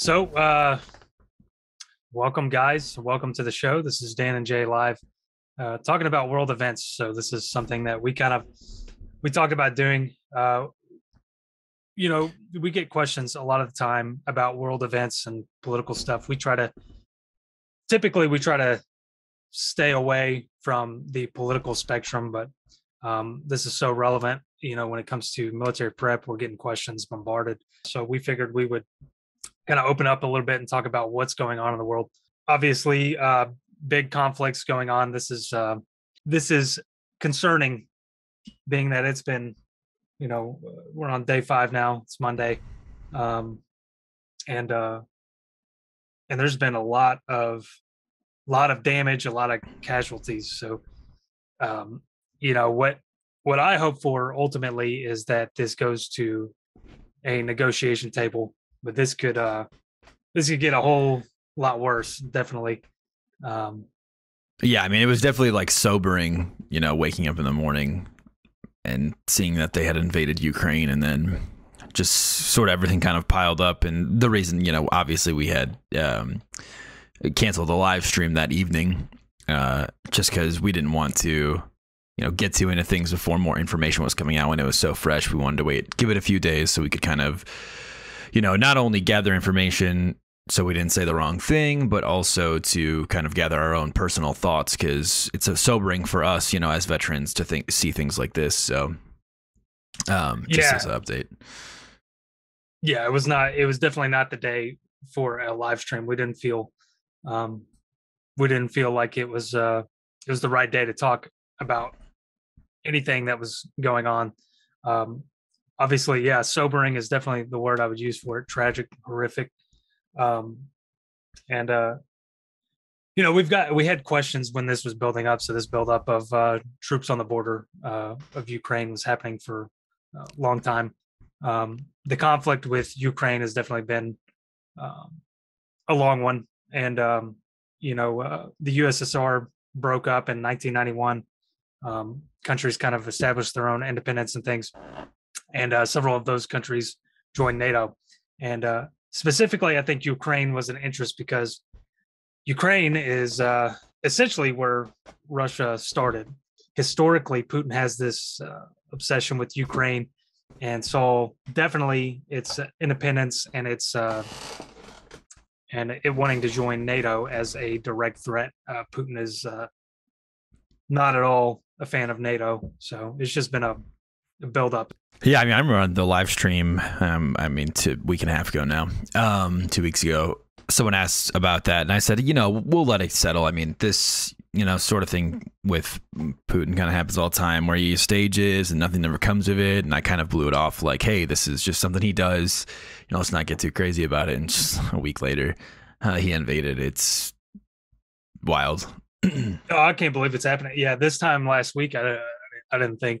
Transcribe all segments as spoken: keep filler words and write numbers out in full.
So, uh, welcome, guys. Welcome to the show. This is Dan and Jay live uh, talking about world events. So this is something that we kind of, we talked about doing. Uh, you know, we get questions a lot of the time about world events and political stuff. We try to, typically we try to stay away from the political spectrum, but um, this is so relevant. You know, when it comes to military prep, we're getting questions bombarded. So we figured we would kind of open up a little bit and talk about what's going on in the world. Obviously, uh, big conflicts going on. This is uh, this is concerning, being that it's been, you know, we're on day five now. It's Monday, um, and uh, and there's been a lot of lot of damage, a lot of casualties. So, um, you know what. What I hope for ultimately is that this goes to a negotiation table, but this could uh, this could get a whole lot worse, definitely. Um, yeah, I mean, it was definitely like sobering, you know, waking up in the morning and seeing that they had invaded Ukraine, and then just sort of everything kind of piled up. And the reason, you know, obviously we had um, canceled the live stream that evening uh, just because we didn't want to, you know, get to into things before more information was coming out. When it was so fresh, we wanted to wait, give it a few days so we could kind of, you know, not only gather information so we didn't say the wrong thing, but also to kind of gather our own personal thoughts, because it's so sobering for us, you know, as veterans to think, see things like this. So, um, just yeah. as an update. Yeah, it was not, it was definitely not the day for a live stream. We didn't feel, um, we didn't feel like it was, uh, it was the right day to talk about anything that was going on. Um, obviously, yeah, sobering is definitely the word I would use for it. Tragic, horrific. Um, and, uh, you know, we've got, we had questions when this was building up. So this buildup of uh, troops on the border uh, of Ukraine was happening for a long time. Um, the conflict with Ukraine has definitely been um, a long one. And, um, you know, uh, the U S S R broke up in nineteen ninety-one. Um, countries kind of established their own independence and things. And uh, several of those countries joined NATO. And uh, specifically, I think Ukraine was an interest because Ukraine is uh, essentially where Russia started. Historically, Putin has this uh, obsession with Ukraine, and so definitely its independence and its uh, and it wanting to join NATO as a direct threat. Uh, Putin is uh, not at all a fan of NATO. So it's just been a, a build up. Yeah. I mean, I remember on the live stream, um, I mean, two week and a half ago now, um, two weeks ago, someone asked about that. And I said, you know, we'll let it settle. I mean, this, you know, sort of thing with Putin kind of happens all the time, where you stages and nothing ever comes of it. And I kind of blew it off like, hey, this is just something he does, you know, let's not get too crazy about it. And just a week later, uh, he invaded. It's wild. Oh, I can't believe it's happening. Yeah, this time last week, I, I didn't think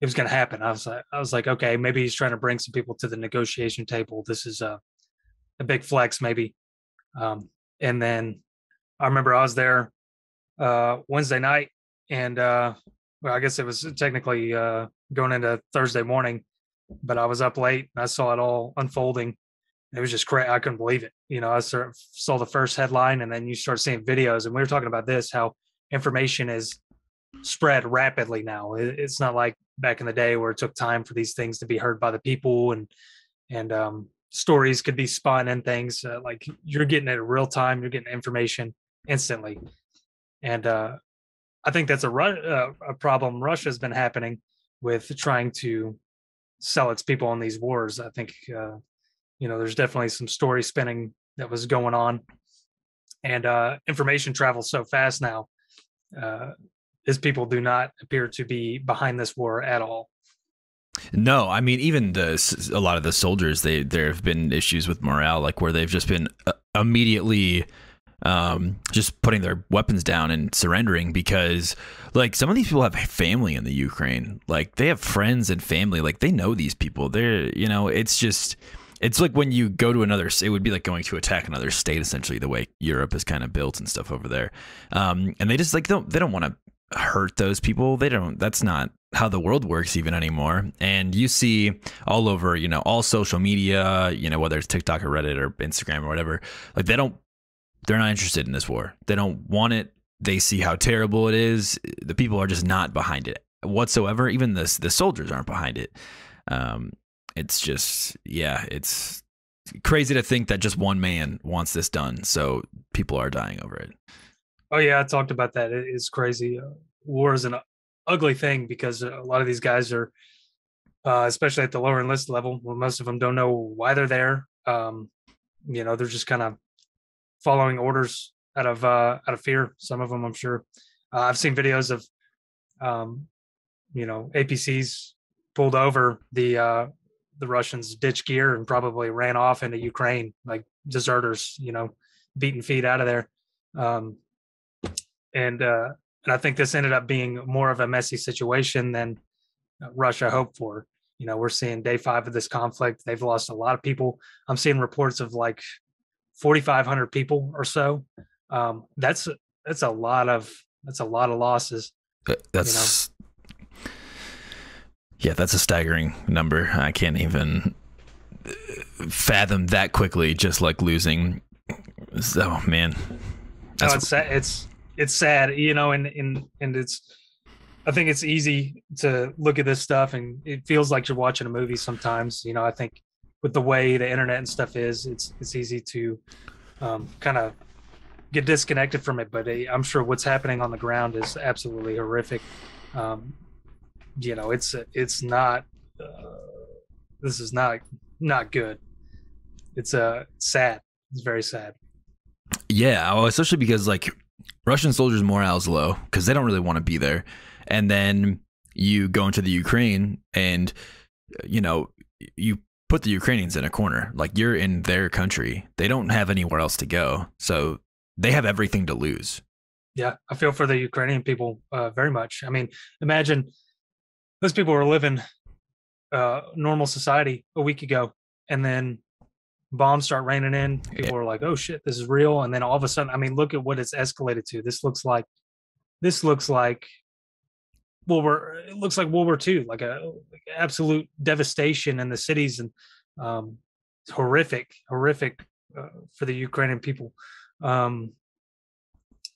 it was going to happen. I was like, I was like, okay, maybe he's trying to bring some people to the negotiation table. This is a, a big flex, maybe. Um, and then I remember I was there uh, Wednesday night, and uh, well, I guess it was technically uh, going into Thursday morning, but I was up late and I saw it all unfolding. It was just crazy. I couldn't believe it. You know, I sort of saw the first headline, and then you start seeing videos. And we were talking about this, how information is spread rapidly now. It's not like back in the day where it took time for these things to be heard by the people, and and um, stories could be spun and things uh, like you're getting it in real time. You're getting information instantly. And uh, I think that's a, Ru- uh, a problem Russia's been happening with, trying to sell its people on these wars. I think, uh, you know, there's definitely some story spinning that was going on, and uh, information travels so fast now. Uh, his people do not appear to be behind this war at all. No, I mean, even the a lot of the soldiers, they there have been issues with morale, like where they've just been immediately um, just putting their weapons down and surrendering, because like some of these people have family in the Ukraine, like they have friends and family, like they know these people. They're, you know, it's just. It's like when you go to another, it would be like going to attack another state, essentially, the way Europe is kind of built and stuff over there. Um, and they just like, don't, they don't want to hurt those people. They don't, that's not how the world works even anymore. And you see all over, you know, all social media, you know, whether it's TikTok or Reddit or Instagram or whatever, like they don't, they're not interested in this war. They don't want it. They see how terrible it is. The people are just not behind it whatsoever. Even the, the soldiers aren't behind it. Um, it's just, yeah, it's crazy to think that just one man wants this done. So people are dying over it. Oh yeah. I talked about that. It is crazy. Uh, war is an ugly thing because a lot of these guys are, uh, especially at the lower enlist level, well, most of them don't know why they're there. Um, you know, they're just kind of following orders out of, uh, out of fear. Some of them, I'm sure, uh, I've seen videos of, um, you know, A P Cs pulled over, the, uh, the Russians ditched gear and probably ran off into Ukraine, like deserters, you know, beaten feet out of there. Um, and, uh, And I think this ended up being more of a messy situation than Russia hoped for. You know, we're seeing day five of this conflict. They've lost a lot of people. I'm seeing reports of like forty-five hundred people or so. Um, that's that's a lot of that's a lot of losses. That's you know? yeah, that's a staggering number. I can't even fathom that quickly. Just like losing. So man, that's no, it's it's. It's sad, you know, and, and, and it's, I think it's easy to look at this stuff and it feels like you're watching a movie sometimes, you know. I think with the way the internet and stuff is, it's, it's easy to um, kind of get disconnected from it, but I'm sure what's happening on the ground is absolutely horrific. Um, you know, it's, it's not, uh, this is not, not good. It's uh, sad. It's very sad. Yeah. Well, especially because like, Russian soldiers' morale is low because they don't really want to be there. And then you go into the Ukraine and, you know, you put the Ukrainians in a corner. Like, you're in their country. They don't have anywhere else to go. So they have everything to lose. Yeah, I feel for the Ukrainian people uh, very much. I mean, imagine those people were living uh, normal society a week ago, and then bombs start raining in. People are like, oh shit, this is real. And then all of a sudden, I mean, look at what it's escalated to. This looks like, this looks like, well, we're, it looks like World War Two, like a like absolute devastation in the cities and um, horrific, horrific uh, for the Ukrainian people. Um,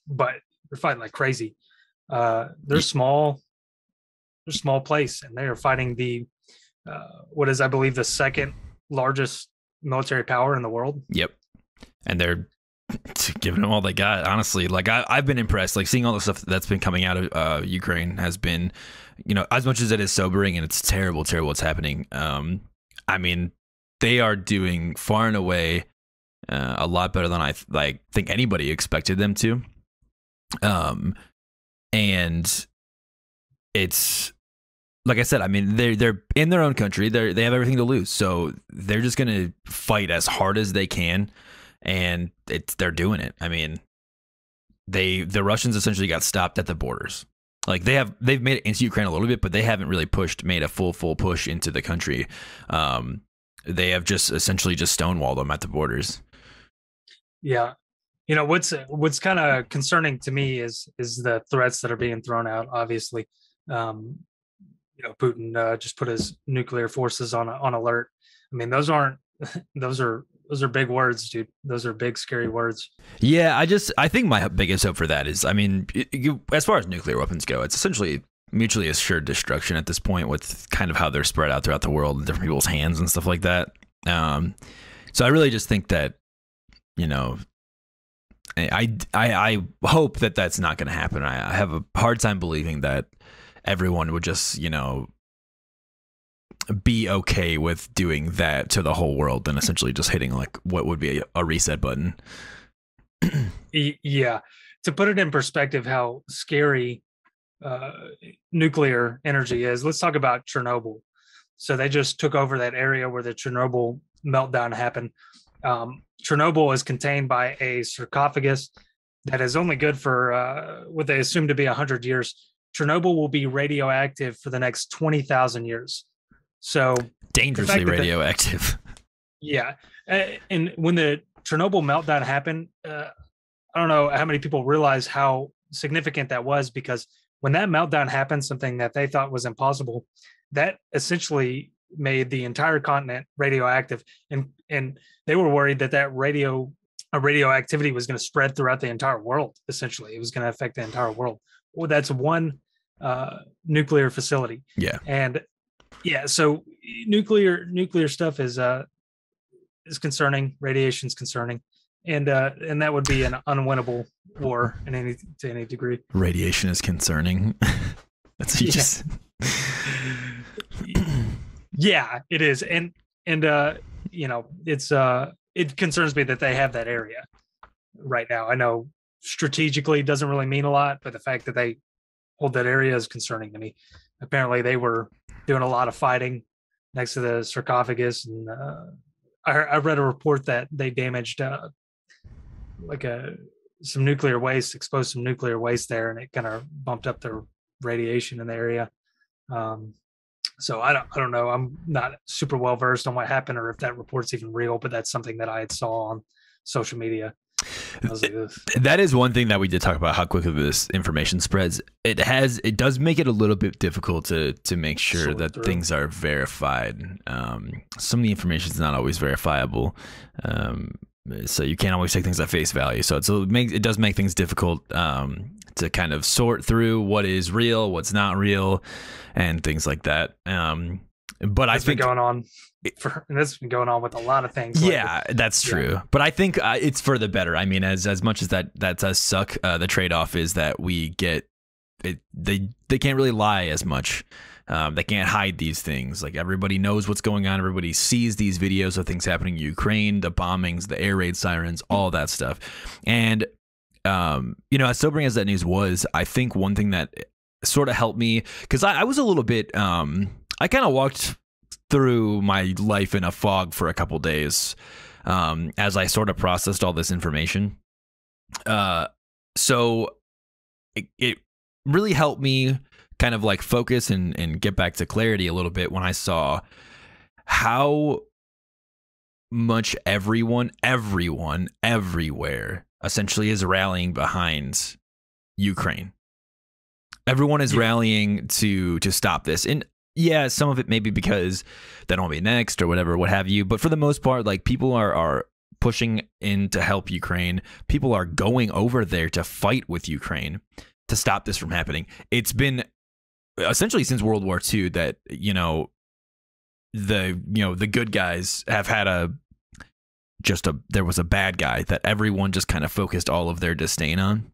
but they're fighting like crazy. Uh, they're small, they're a small place, and they are fighting the, uh, what is, I believe, the second largest military power in the world. Yep. And they're giving them all they got, honestly. Like, I, I've been impressed. Like, seeing all the stuff that's been coming out of uh, Ukraine has been, you know, as much as it is sobering and it's terrible, terrible what's happening. Um, I mean, they are doing far and away uh, a lot better than I th- like think anybody expected them to. Um, and it's, like I said, I mean, they're, they're in their own country. They're, they have everything to lose. So they're just going to fight as hard as they can. And it's, they're doing it. I mean, they, the Russians essentially got stopped at the borders. Like, they have, they've made it into Ukraine a little bit, but they haven't really pushed, made a full, full push into the country. Um, they have just essentially just stonewalled them at the borders. Yeah. You know, what's, what's kind of concerning to me is, is the threats that are being thrown out, obviously. Um, You know, Putin uh, just put his nuclear forces on on alert. I mean, those aren't those are those are big words, dude. Those are big, scary words. Yeah, I just I think my biggest hope for that is, I mean, it, it, as far as nuclear weapons go, it's essentially mutually assured destruction at this point, with kind of how they're spread out throughout the world in different people's hands and stuff like that. Um, so I really just think that, you know, I I, I hope that that's not going to happen. I, I have a hard time believing that everyone would just, you know, be okay with doing that to the whole world and essentially just hitting like what would be a, a reset button. Yeah. To put it in perspective, how scary uh, nuclear energy is, let's talk about Chernobyl. So they just took over that area where the Chernobyl meltdown happened. Um, Chernobyl is contained by a sarcophagus that is only good for uh, what they assume to be one hundred years. Chernobyl will be radioactive for the next twenty thousand years. So dangerously radioactive. That, yeah. And when the Chernobyl meltdown happened, uh, I don't know how many people realize how significant that was, because when that meltdown happened, something that they thought was impossible, that essentially made the entire continent radioactive. And and they were worried that that radio uh, radioactivity was going to spread throughout the entire world. Essentially, it was going to affect the entire world. Well, that's one uh, nuclear facility. Yeah. And yeah, so nuclear nuclear stuff is uh is concerning. Radiation's concerning. And uh, and that would be an unwinnable war in any to any degree. Radiation is concerning. That's you yeah. just. Yeah, it is, and and uh, you know, it's uh, it concerns me that they have that area right now. I know strategically it doesn't really mean a lot, but the fact that they hold that area is concerning to me. Apparently, they were doing a lot of fighting next to the sarcophagus, and uh, I, I read a report that they damaged. Uh, like a some nuclear waste, exposed some nuclear waste there, and it kind of bumped up the radiation in the area. Um, so I don't, I don't know. I'm not super well versed on what happened or if that report's even real, but that's something that I had saw on social media. Like, that is one thing that we did talk about, how quickly this information spreads. It has, it does make it a little bit difficult to to make sure sort that through. things are verified. Um, some of the information is not always verifiable. Um, So you can't always take things at face value. So it's a, it, makes, it does make things difficult um, to kind of sort through what is real, what's not real, and things like that. Um, but that's I think been going on. For, that's been going on with a lot of things. Yeah, like, that's yeah. true. But I think uh, it's for the better. I mean, as as much as that that does suck, uh, the trade off is that we get it. They they can't really lie as much. Um, they can't hide these things. Like, everybody knows what's going on. Everybody sees these videos of things happening in Ukraine, the bombings, the air raid sirens, all that stuff. And, um, you know, as sobering as that news was, I think one thing that sort of helped me, because I, I was a little bit, um, I kind of walked through my life in a fog for a couple days um, as I sort of processed all this information. Uh, so it, it really helped me kind of like focus and, and get back to clarity a little bit when I saw how much everyone, everyone, everywhere essentially is rallying behind Ukraine. Everyone is yeah. rallying to to stop this. And yeah, some of it may be because they don't want to be next or whatever, what have you. But for the most part, like, people are are pushing in to help Ukraine. People are going over there to fight with Ukraine to stop this from happening. It's been essentially since World War Two that, you know, the, you know, the good guys have had a, just a, there was a bad guy that everyone just kind of focused all of their disdain on.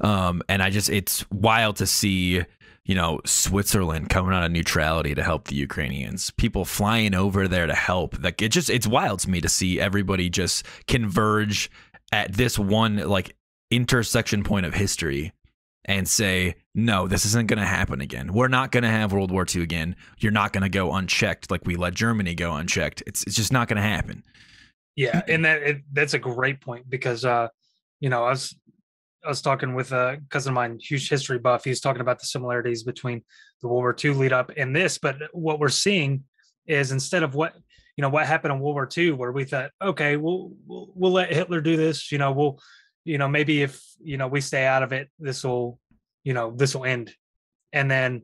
Um, and I just, it's wild to see, you know, Switzerland coming out of neutrality to help the Ukrainians, people flying over there to help. Like, it just, it's wild to me to see everybody just converge at this one, like, intersection point of history and say, no, this isn't going to happen again. We're not going to have World War Two again. You're not going to go unchecked like we let Germany go unchecked. It's it's just not going to happen. Yeah, and that it, that's a great point, because uh, you know, I was I was talking with a cousin of mine, huge history buff. He's talking about the similarities between the World War Two lead up and this, but what we're seeing is, instead of what you know what happened in World War Two, where we thought, okay, we'll we'll, we'll let Hitler do this, you know, we'll you know, maybe if, you know, we stay out of it, this will, you know, this will end. And then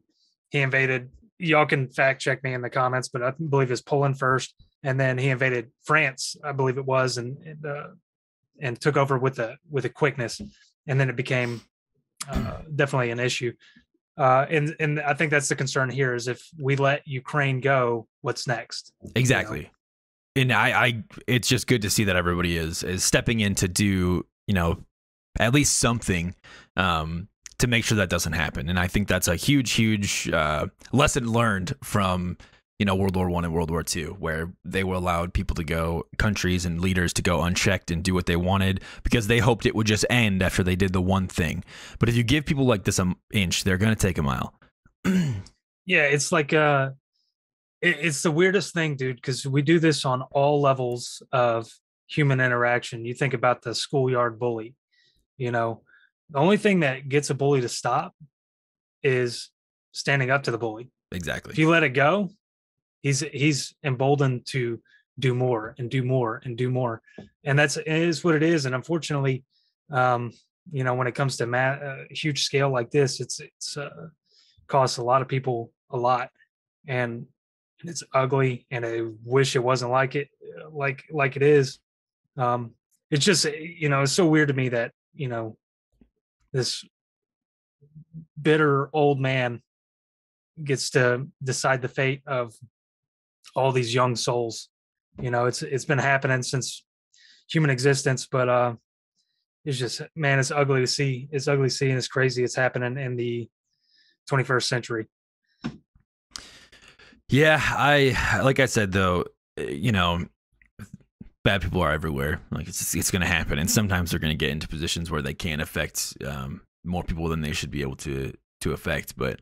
he invaded, y'all can fact check me in the comments, but I believe it's Poland first. And then he invaded France, I believe it was, and, and, uh, and took over with a, with a quickness. And then it became uh, definitely an issue. Uh, and, and I think that's the concern here, is if we let Ukraine go, what's next? Exactly. You know? And I, I, it's just good to see that everybody is, is stepping in to do, you know, at least something um, to make sure that doesn't happen. And I think that's a huge, huge uh, lesson learned from, you know, World War One and World War Two, where they were allowed people to go, countries and leaders to go unchecked and do what they wanted because they hoped it would just end after they did the one thing. But if you give people like this an inch, they're going to take a mile. Yeah, it's like uh, it, it's the weirdest thing, dude, because we do this on all levels of human interaction. You think about the schoolyard bully. You know, the only thing that gets a bully to stop is standing up to the bully. Exactly. If you let it go, he's he's emboldened to do more and do more and do more. And that's it is what it is. And unfortunately, um, you know, when it comes to ma- uh, huge scale like this, it's it's uh, costs a lot of people a lot, and it's ugly. And I wish it wasn't like it, like like it is. Um, it's just, you know, it's so weird to me that, you know, this bitter old man gets to decide the fate of all these young souls. You know, it's it's been happening since human existence, but uh, it's just, man, it's ugly to see. It's ugly to see, and it's crazy. It's happening in the twenty-first century. Yeah, I like I said though, you know, bad people are everywhere. Like it's it's going to happen, and sometimes they're going to get into positions where they can affect um, more people than they should be able to to affect, but.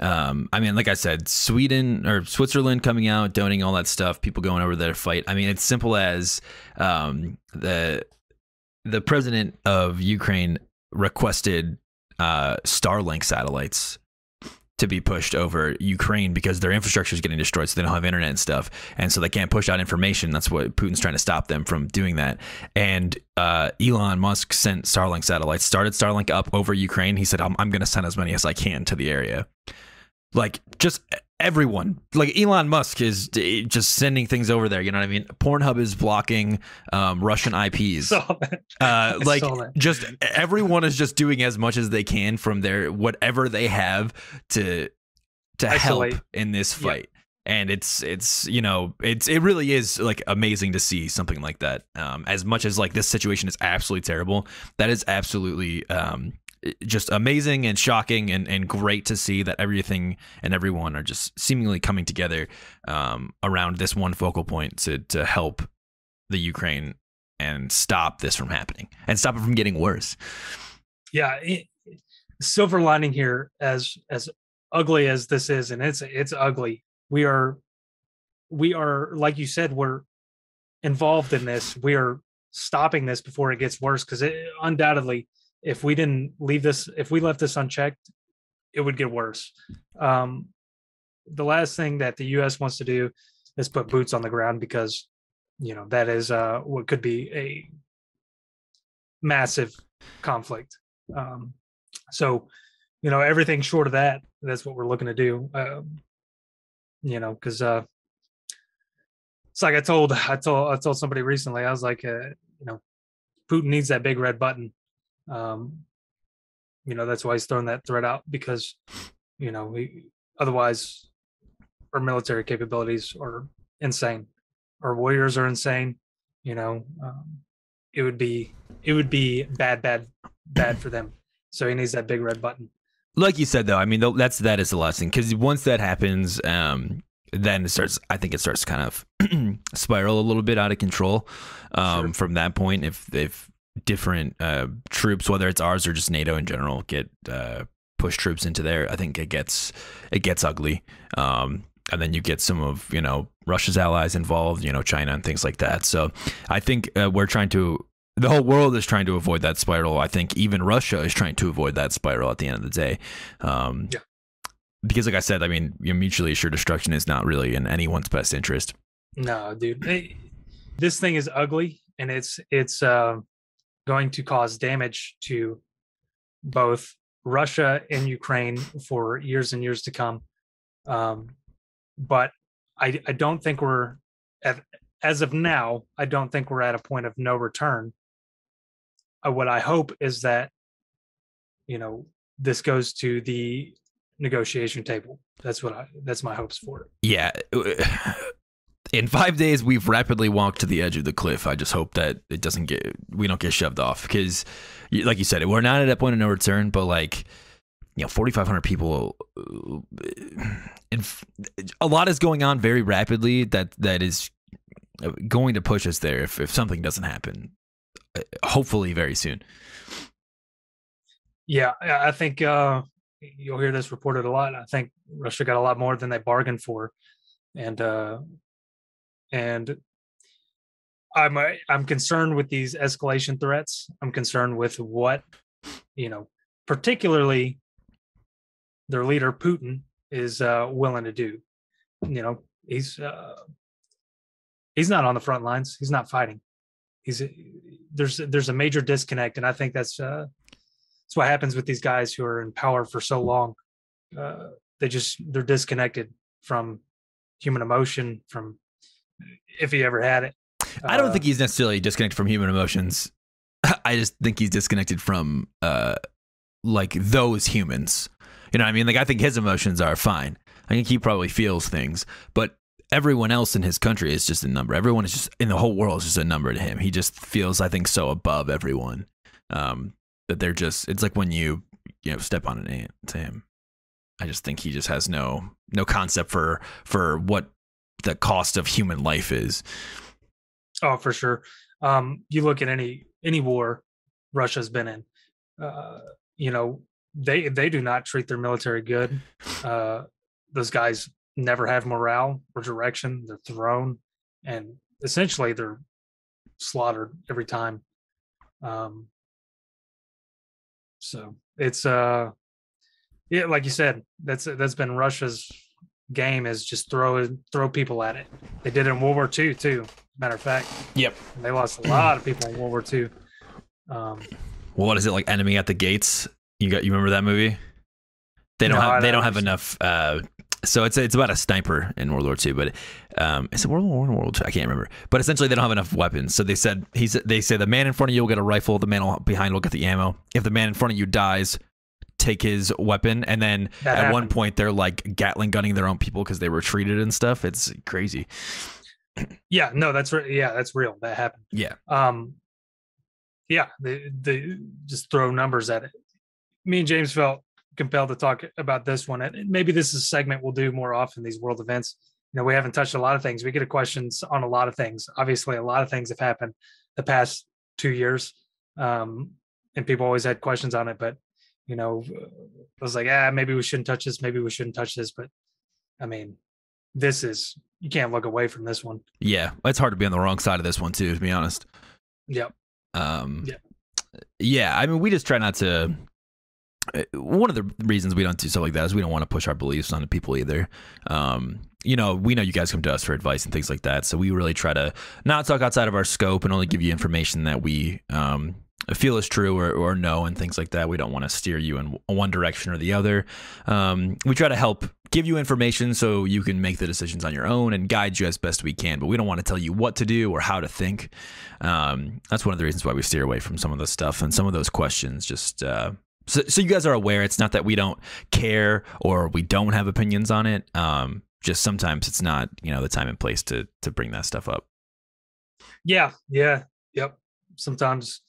Um, I mean, like I said, Sweden or Switzerland coming out, donating all that stuff, people going over there to fight. I mean, it's simple as um, the the president of Ukraine requested uh, Starlink satellites to be pushed over Ukraine because their infrastructure is getting destroyed, so they don't have internet and stuff, and so they can't push out information. That's what Putin's trying to stop them from doing that. And uh, Elon Musk sent Starlink satellites, started Starlink up over Ukraine. He said, "I'm, I'm going to send as many as I can to the area." Like just everyone, like Elon Musk is just sending things over there. You know what I mean? Pornhub is blocking um, Russian I Ps. Uh, like just everyone is just doing as much as they can from their whatever they have to to Isolate. help in this fight. Yeah. And it's it's you know it's it really is like amazing to see something like that. Um, as much as like this situation is absolutely terrible, that is absolutely. Um, just amazing and shocking and, and great to see that everything and everyone are just seemingly coming together um, around this one focal point to, to help the Ukraine and stop this from happening and stop it from getting worse. Yeah. It, silver lining here, as, as ugly as this is, and it's, it's ugly. We are, we are, like you said, we're involved in this. We are stopping this before it gets worse. 'Cause it undoubtedly, if we didn't leave this, if we left this unchecked, it would get worse. Um, the last thing that the U S wants to do is put boots on the ground because, you know, that is uh, what could be a massive conflict. Um, so, you know, everything short of that, that's what we're looking to do. Um, you know, because uh, it's like I told, I told, I told somebody recently, I was like, uh, you know, Putin needs that big red button. Um, you know, that's why he's throwing that threat out because, you know, we, otherwise our military capabilities are insane. Our warriors are insane. You know, um, it would be, it would be bad, bad, bad for them. So he needs that big red button. Like you said, though, I mean, that's, that is the last thing. 'Cause once that happens, um, then it starts, I think it starts to kind of spiral a little bit out of control. Um, sure. From that point, if, if, different uh troops, whether it's ours or just NATO in general, get uh push troops into there, I think it gets it gets ugly. Um and then you get some of, you know, Russia's allies involved, you know, China and things like that. So I think uh, we're trying to the whole world is trying to avoid that spiral. I think even Russia is trying to avoid that spiral at the end of the day. Um yeah. Because like I said, I mean, your mutually assured destruction is not really in anyone's best interest. No, dude. Hey, this thing is ugly, and it's it's uh going to cause damage to both Russia and Ukraine for years and years to come. Um, but I, I don't think we're, at, as of now, I don't think we're at a point of no return. Uh, what I hope is that, you know, this goes to the negotiation table. That's what I, that's my hopes for it. Yeah. In five days, we've rapidly walked to the edge of the cliff. I just hope that it doesn't get, we don't get shoved off because, like you said, we're not at that point of no return. But like, you know, forty-five hundred people, a lot is going on very rapidly. That that is going to push us there if if something doesn't happen. Hopefully, very soon. Yeah, I think uh, you'll hear this reported a lot. I think Russia got a lot more than they bargained for, and. Uh, And I'm I'm concerned with these escalation threats. I'm concerned with what, you know, particularly their leader Putin is uh, willing to do. You know, he's uh, he's not on the front lines. He's not fighting. He's there's there's a major disconnect, and I think that's uh, that's what happens with these guys who are in power for so long. Uh, they just they're disconnected from human emotion, from if he ever had it. I don't uh, think he's necessarily disconnected from human emotions. I just think he's disconnected from uh, like those humans. You know what I mean? Like, I think his emotions are fine. I think he probably feels things, but everyone else in his country is just a number. Everyone is just in the whole world is just a number to him. He just feels, I think, so above everyone um, that they're just. It's like when you you know step on an ant to him. I just think he just has no no concept for for what the cost of human life is. Oh, for sure. Um, you look at any any war Russia's been in. Uh, you know they they do not treat their military good. Uh, those guys never have morale or direction. They're thrown, and essentially they're slaughtered every time. Um, so it's uh, yeah, like you said, that's that's been Russia's game, is just throw throw people at it. They did it in World War Two too. Matter of fact, yep, they lost a lot of people in World War Two. Um, well, what is it like? Enemy at the Gates. You got you remember that movie? They don't no, have they don't have enough. Uh, So it's it's about a sniper in World War Two, but um, is it World War One or World War Two? I can't remember. But essentially, they don't have enough weapons. So they said he they say the man in front of you will get a rifle, the man behind will get the ammo. If the man in front of you dies, take his weapon. And then that at happened. one point, they're like Gatling gunning their own people because they were treated and stuff. It's crazy. Yeah, no, that's yeah, that's real. That happened. Yeah, um, yeah, they they just throw numbers at it. Me and James felt compelled to talk about this one, and maybe this is a segment we'll do more often, these world events. You know, we haven't touched a lot of things. We get questions on a lot of things. Obviously, a lot of things have happened the past two years, um and people always had questions on it, but you know, I was like, ah, maybe we shouldn't touch this, maybe we shouldn't touch this, but I mean, this is, you can't look away from this one. Yeah, it's hard to be on the wrong side of this one too, to be honest. Yep. Um yeah, yeah, I mean, we just try not to. One of the reasons we don't do stuff like that is we don't want to push our beliefs onto people either. Um, you know, we know you guys come to us for advice and things like that, so we really try to not talk outside of our scope and only give you information that we um, feel is true or, or know and things like that. We don't want to steer you in one direction or the other. Um, we try to help give you information so you can make the decisions on your own and guide you as best we can, but we don't want to tell you what to do or how to think. Um, that's one of the reasons why we steer away from some of the stuff and some of those questions. Just uh, So, so you guys are aware. It's not that we don't care or we don't have opinions on it. Um, just sometimes it's not, you know, the time and place to to bring that stuff up. Yeah, yeah, yep. Sometimes,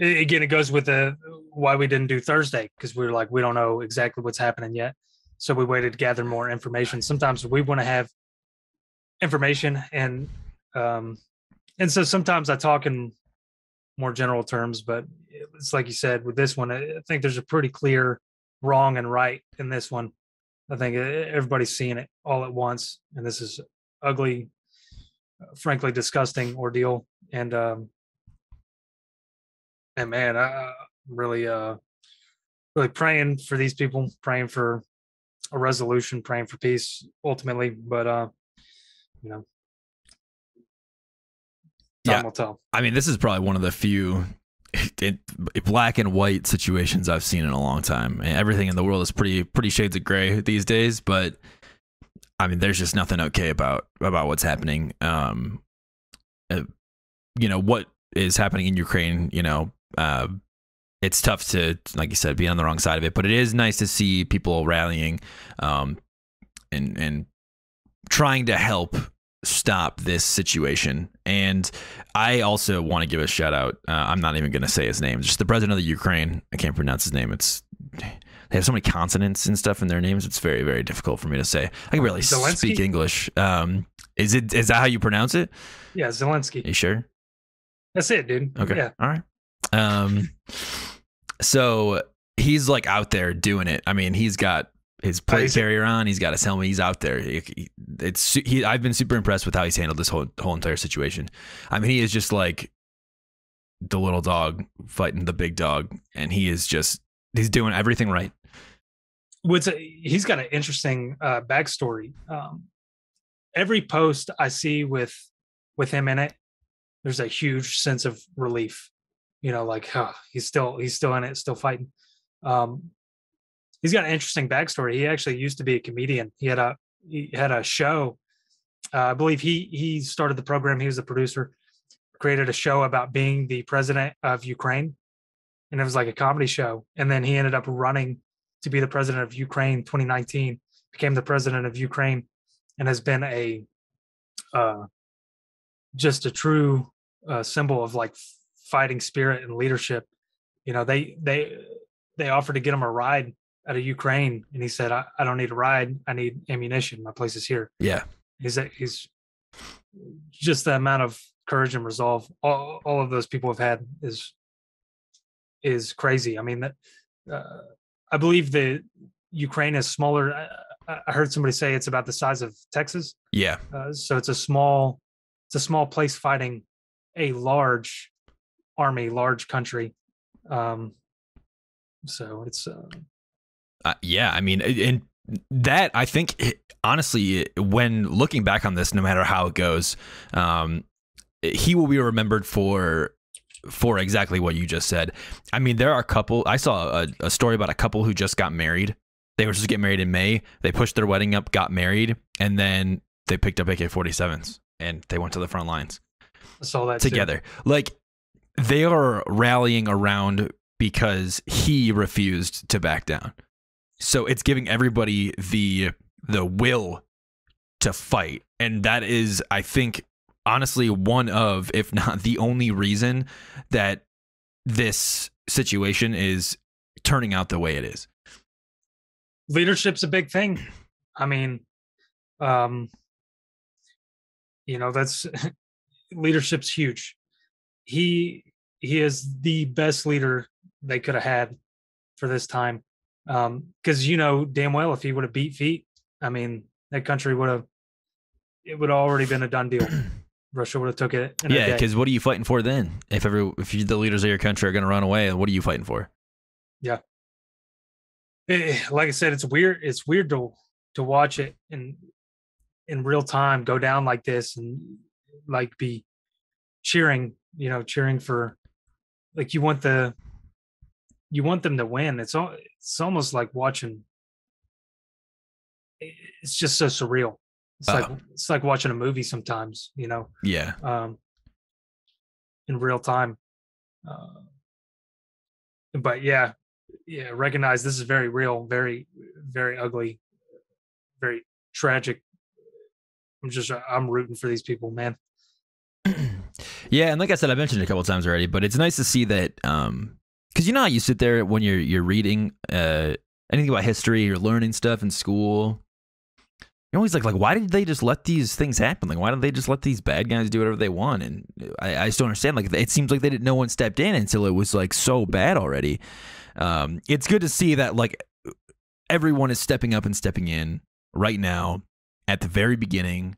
again, it goes with the why we didn't do Thursday, because we were like, we don't know exactly what's happening yet, so we waited to gather more information. Sometimes we want to have information, and um, and so sometimes I talk in more general terms, but it's like you said with this one, I think there's a pretty clear wrong and right in this one. I think everybody's seeing it all at once, and this is ugly, frankly disgusting ordeal. And um, and man, I'm really, uh, really praying for these people, praying for a resolution, praying for peace ultimately. But uh, you know, time yeah. will tell. I mean, this is probably one of the few It, it, black and white situations I've seen in a long time. Everything in the world is pretty pretty shades of gray these days, but I mean, there's just nothing okay about about what's happening. Um, uh, you know, what is happening in Ukraine, you know, uh, it's tough to, like you said, be on the wrong side of it, but it is nice to see people rallying um, and, and trying to help stop this situation. And I also want to give a shout out. Uh, I'm not even going to say his name. Just the president of the Ukraine. I can't pronounce his name. It's they have so many consonants and stuff in their names. It's very, very difficult for me to say. I can barely Zelensky? speak English. Um, is it is that how you pronounce it? Yeah, Zelensky. You sure? That's it, dude. Okay. Yeah. All right. Um. So he's like out there doing it. I mean, he's got his plate carrier on. He's got his helmet. He's out there. It's he. I've been super impressed with how he's handled this whole whole entire situation. I mean, he is just like the little dog fighting the big dog, and he is just he's doing everything right. What's a, he's got an interesting uh, backstory. Um, every post I see with with him in it, there's a huge sense of relief. you know, like, huh, he's still, he's still in it, still fighting. Um, he's got an interesting backstory. He actually used to be a comedian. He had a, he had a show. Uh, I believe he, he started the program. He was the producer, created a show about being the president of Ukraine. And it was like a comedy show. And then he ended up running to be the president of Ukraine, twenty nineteen, became the president of Ukraine, and has been a, uh, just a true uh, symbol of like fighting spirit and leadership. You know, they, they, they offered to get him a ride out of Ukraine. And he said, I, I don't need a ride. I need ammunition. My place is here. Yeah. He's, he's just the amount of courage and resolve all, all of those people have had is, is crazy. I mean, that, uh, I believe the Ukraine is smaller. I, I heard somebody say it's about the size of Texas. Yeah. Uh, so it's a small, it's a small place fighting a large army, large country. Um, so it's, uh, uh, yeah, I mean, and that, I think it, honestly, when looking back on this, no matter how it goes, um, he will be remembered for, for exactly what you just said. I mean, there are a couple, I saw a, a story about a couple who just got married. They were just getting married in May. They pushed their wedding up, got married, and then they picked up A K forty-sevens and they went to the front lines. I saw that together. Too. Like, they are rallying around because he refused to back down. So it's giving everybody the, the will to fight. And that is, I think, honestly, one of, if not the only reason that this situation is turning out the way it is. Leadership's a big thing. I mean, um, you know, that's leadership's huge. He, he is the best leader they could have had for this time. Um, cause you know, damn well, if he would have beat feet, I mean, that country would have, it would have already been a done deal. Russia would have took it. In yeah, because what are you fighting for then? If every if you, the leaders of your country are going to run away, what are you fighting for? Yeah, it, like I said, it's weird. It's weird to to watch it in in real time go down like this and like be cheering. You know, cheering for like you want the you want them to win. It's all it's almost like watching. It's just so surreal. It's like, uh, it's like watching a movie sometimes, you know? Yeah. Um, in real time. Uh, but yeah, yeah. Recognize this is very real, very, very ugly, very tragic. I'm just, I'm rooting for these people, man. Yeah. And like I said, I mentioned it a couple of times already, but it's nice to see that, um, cause you know how you sit there when you're, you're reading, uh, anything about history, you're learning stuff in school. You're always like, like, why did they just let these things happen? Like, why don't they just let these bad guys do whatever they want? And I, I just don't understand. Like, it seems like they didn't. No one stepped in until it was like so bad already. Um, it's good to see that like everyone is stepping up and stepping in right now at the very beginning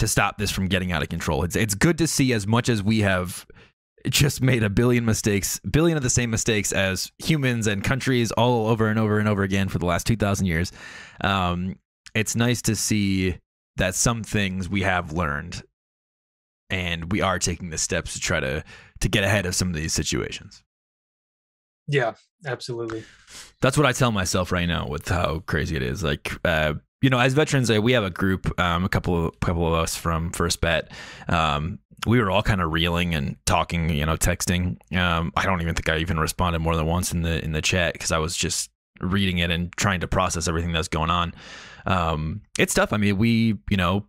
to stop this from getting out of control. It's it's good to see, as much as we have just made a billion mistakes, billion of the same mistakes as humans and countries all over and over and over again for the last two thousand years. Um, It's nice to see that some things we have learned and we are taking the steps to try to, to get ahead of some of these situations. Yeah, absolutely. That's what I tell myself right now with how crazy it is. Like, uh, you know, as veterans, uh, we have a group, um, a couple of, couple of us from First Bet. Um, we were all kind of reeling and talking, you know, texting. Um, I don't even think I even responded more than once in the, in the chat because I was just reading it and trying to process everything that's going on. Um, it's tough. I mean, we, you know,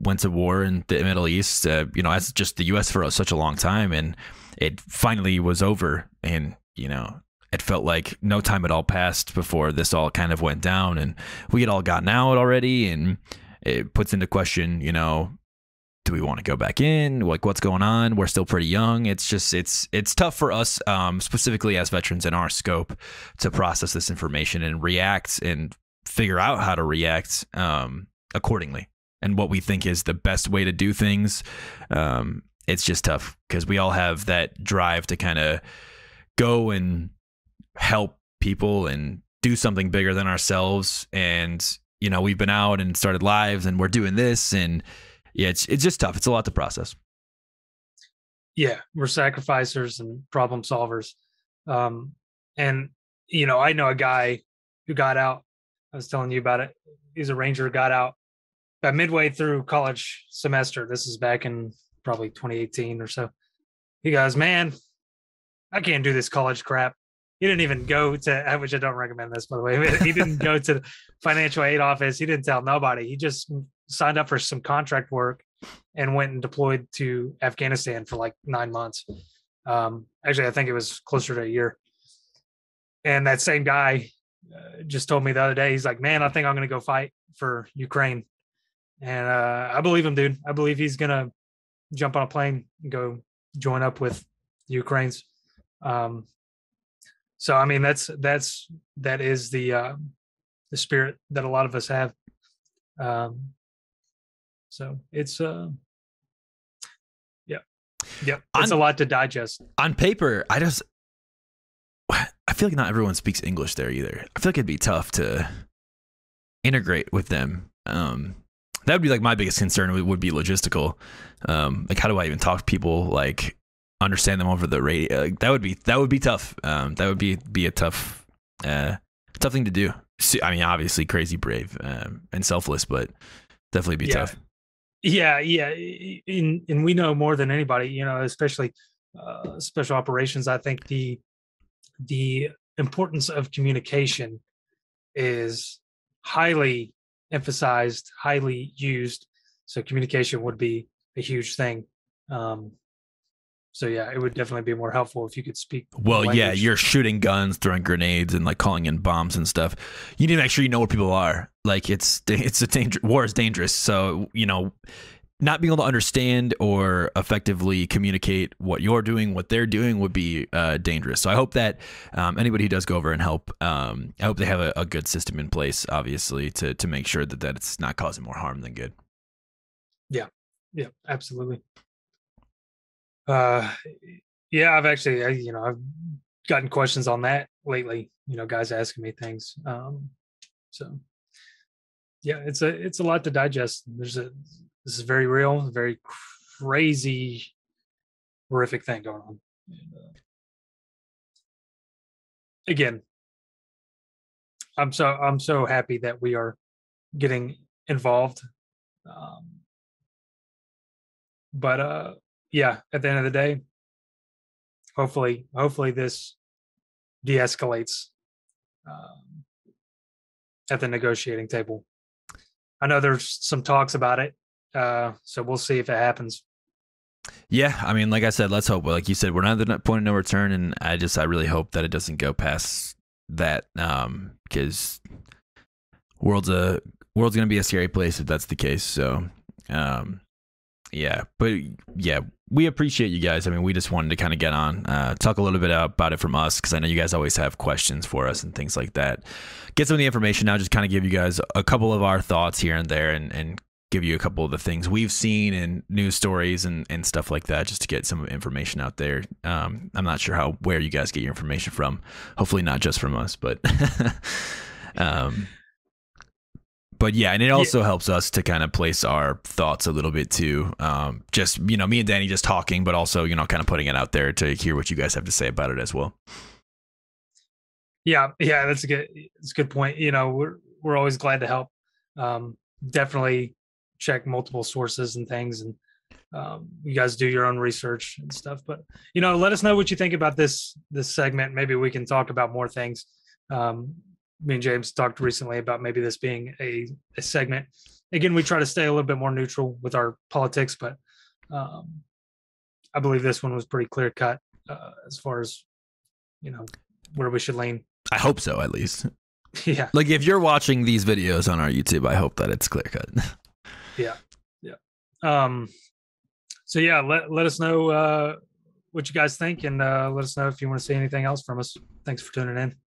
went to war in the Middle East, uh, you know, as just the U S for such a long time, and it finally was over. And, you know, it felt like no time had all passed before this all kind of went down, and we had all gotten out already. And it puts into question, you know, do we want to go back in? Like, what's going on? We're still pretty young. It's just, it's, it's tough for us, um, specifically as veterans in our scope, to process this information and react and figure out how to react um, accordingly, and what we think is the best way to do things. Um, it's just tough because we all have that drive to kind of go and help people and do something bigger than ourselves. And, you know, we've been out and started lives and we're doing this, and yeah, it's, it's just tough. It's a lot to process. yeah, we're sacrificers and problem solvers. Um, and, you know, I know a guy who got out. I was telling you about it. He's a Ranger, got out about midway through college semester. This is back in probably twenty eighteen or so. He goes, man, I can't do this college crap. He didn't even go to, which I don't recommend this, by the way. He didn't go to the financial aid office. He didn't tell nobody. He just signed up for some contract work and went and deployed to Afghanistan for like nine months. Um, actually, I think it was closer to a year. And that same guy uh, just told me the other day, he's like, man, I think I'm going to go fight for Ukraine. And uh, I believe him, dude. I believe he's going to jump on a plane and go join up with the Ukrainians. Um, so, I mean, that's, that's, that is the, uh, the spirit that a lot of us have. Um, so it's, uh, yeah, yeah, it's on, a lot to digest. On paper, I just, I feel like not everyone speaks English there either. I feel like it'd be tough to integrate with them. Um, that would be like my biggest concern would be logistical. Um, like how do I even talk to people, like understand them over the radio? Like that would be, that would be tough. Um, that would be, be a tough, uh, tough thing to do. I mean, obviously crazy brave um, and selfless, but definitely be yeah. tough. Yeah. Yeah. And, and we know more than anybody, you know, especially uh, special operations. I think the, the importance of communication is highly emphasized, highly used. So communication would be a huge thing. Um, so yeah, it would definitely be more helpful if you could speak. Well, language. Yeah, you're shooting guns, throwing grenades, and like calling in bombs and stuff. You need to make sure you know where people are. Like it's it's a danger. War is dangerous. So you know, not being able to understand or effectively communicate what you're doing, what they're doing would be uh, dangerous. So I hope that um, anybody who does go over and help, um, I hope they have a, a good system in place, obviously, to to make sure that that it's not causing more harm than good. Yeah. Yeah. Absolutely. Uh, yeah, I've actually, I, you know, I've gotten questions on that lately, you know, guys asking me things. Um, so yeah, it's a, it's a lot to digest. There's a, this is very real, very crazy, horrific thing going on. And, uh, again, I'm so, I'm so happy that we are getting involved. Um, but, uh, yeah, at the end of the day, hopefully, hopefully this de-escalates um, at the negotiating table. I know there's some talks about it, uh, so we'll see if it happens. Yeah, I mean, like I said, let's hope. Like you said, we're not at the point of no return, and I just, I really hope that it doesn't go past that, um, because world's a world's gonna be a scary place if that's the case. So, um. Yeah, but yeah, we appreciate you guys. I mean, we just wanted to kind of get on, uh, talk a little bit about it from us, because I know you guys always have questions for us and things like that. Get some of the information now, just kind of give you guys a couple of our thoughts here and there, and, and give you a couple of the things we've seen and news stories and, and stuff like that, just to get some information out there. Um, I'm not sure how where you guys get your information from. Hopefully not just from us, but... um, But yeah, and it also yeah. helps us to kind of place our thoughts a little bit too. Um, just, you know, me and Danny just talking, but also, you know, kind of putting it out there to hear what you guys have to say about it as well. Yeah. Yeah. That's a good, it's a good point. You know, we're, we're always glad to help. Um, definitely check multiple sources and things, and um, you guys do your own research and stuff, but you know, let us know what you think about this, this segment. Maybe we can talk about more things. Um, Me and James talked recently about maybe this being a, a segment. Again, we try to stay a little bit more neutral with our politics, but um, I believe this one was pretty clear cut uh, as far as, you know, where we should lean. I hope so, at least. Yeah. Like if you're watching these videos on our YouTube, I hope that it's clear cut. Yeah. Yeah. Um, so yeah, let, let us know uh, what you guys think, and uh, let us know if you want to see anything else from us. Thanks for tuning in.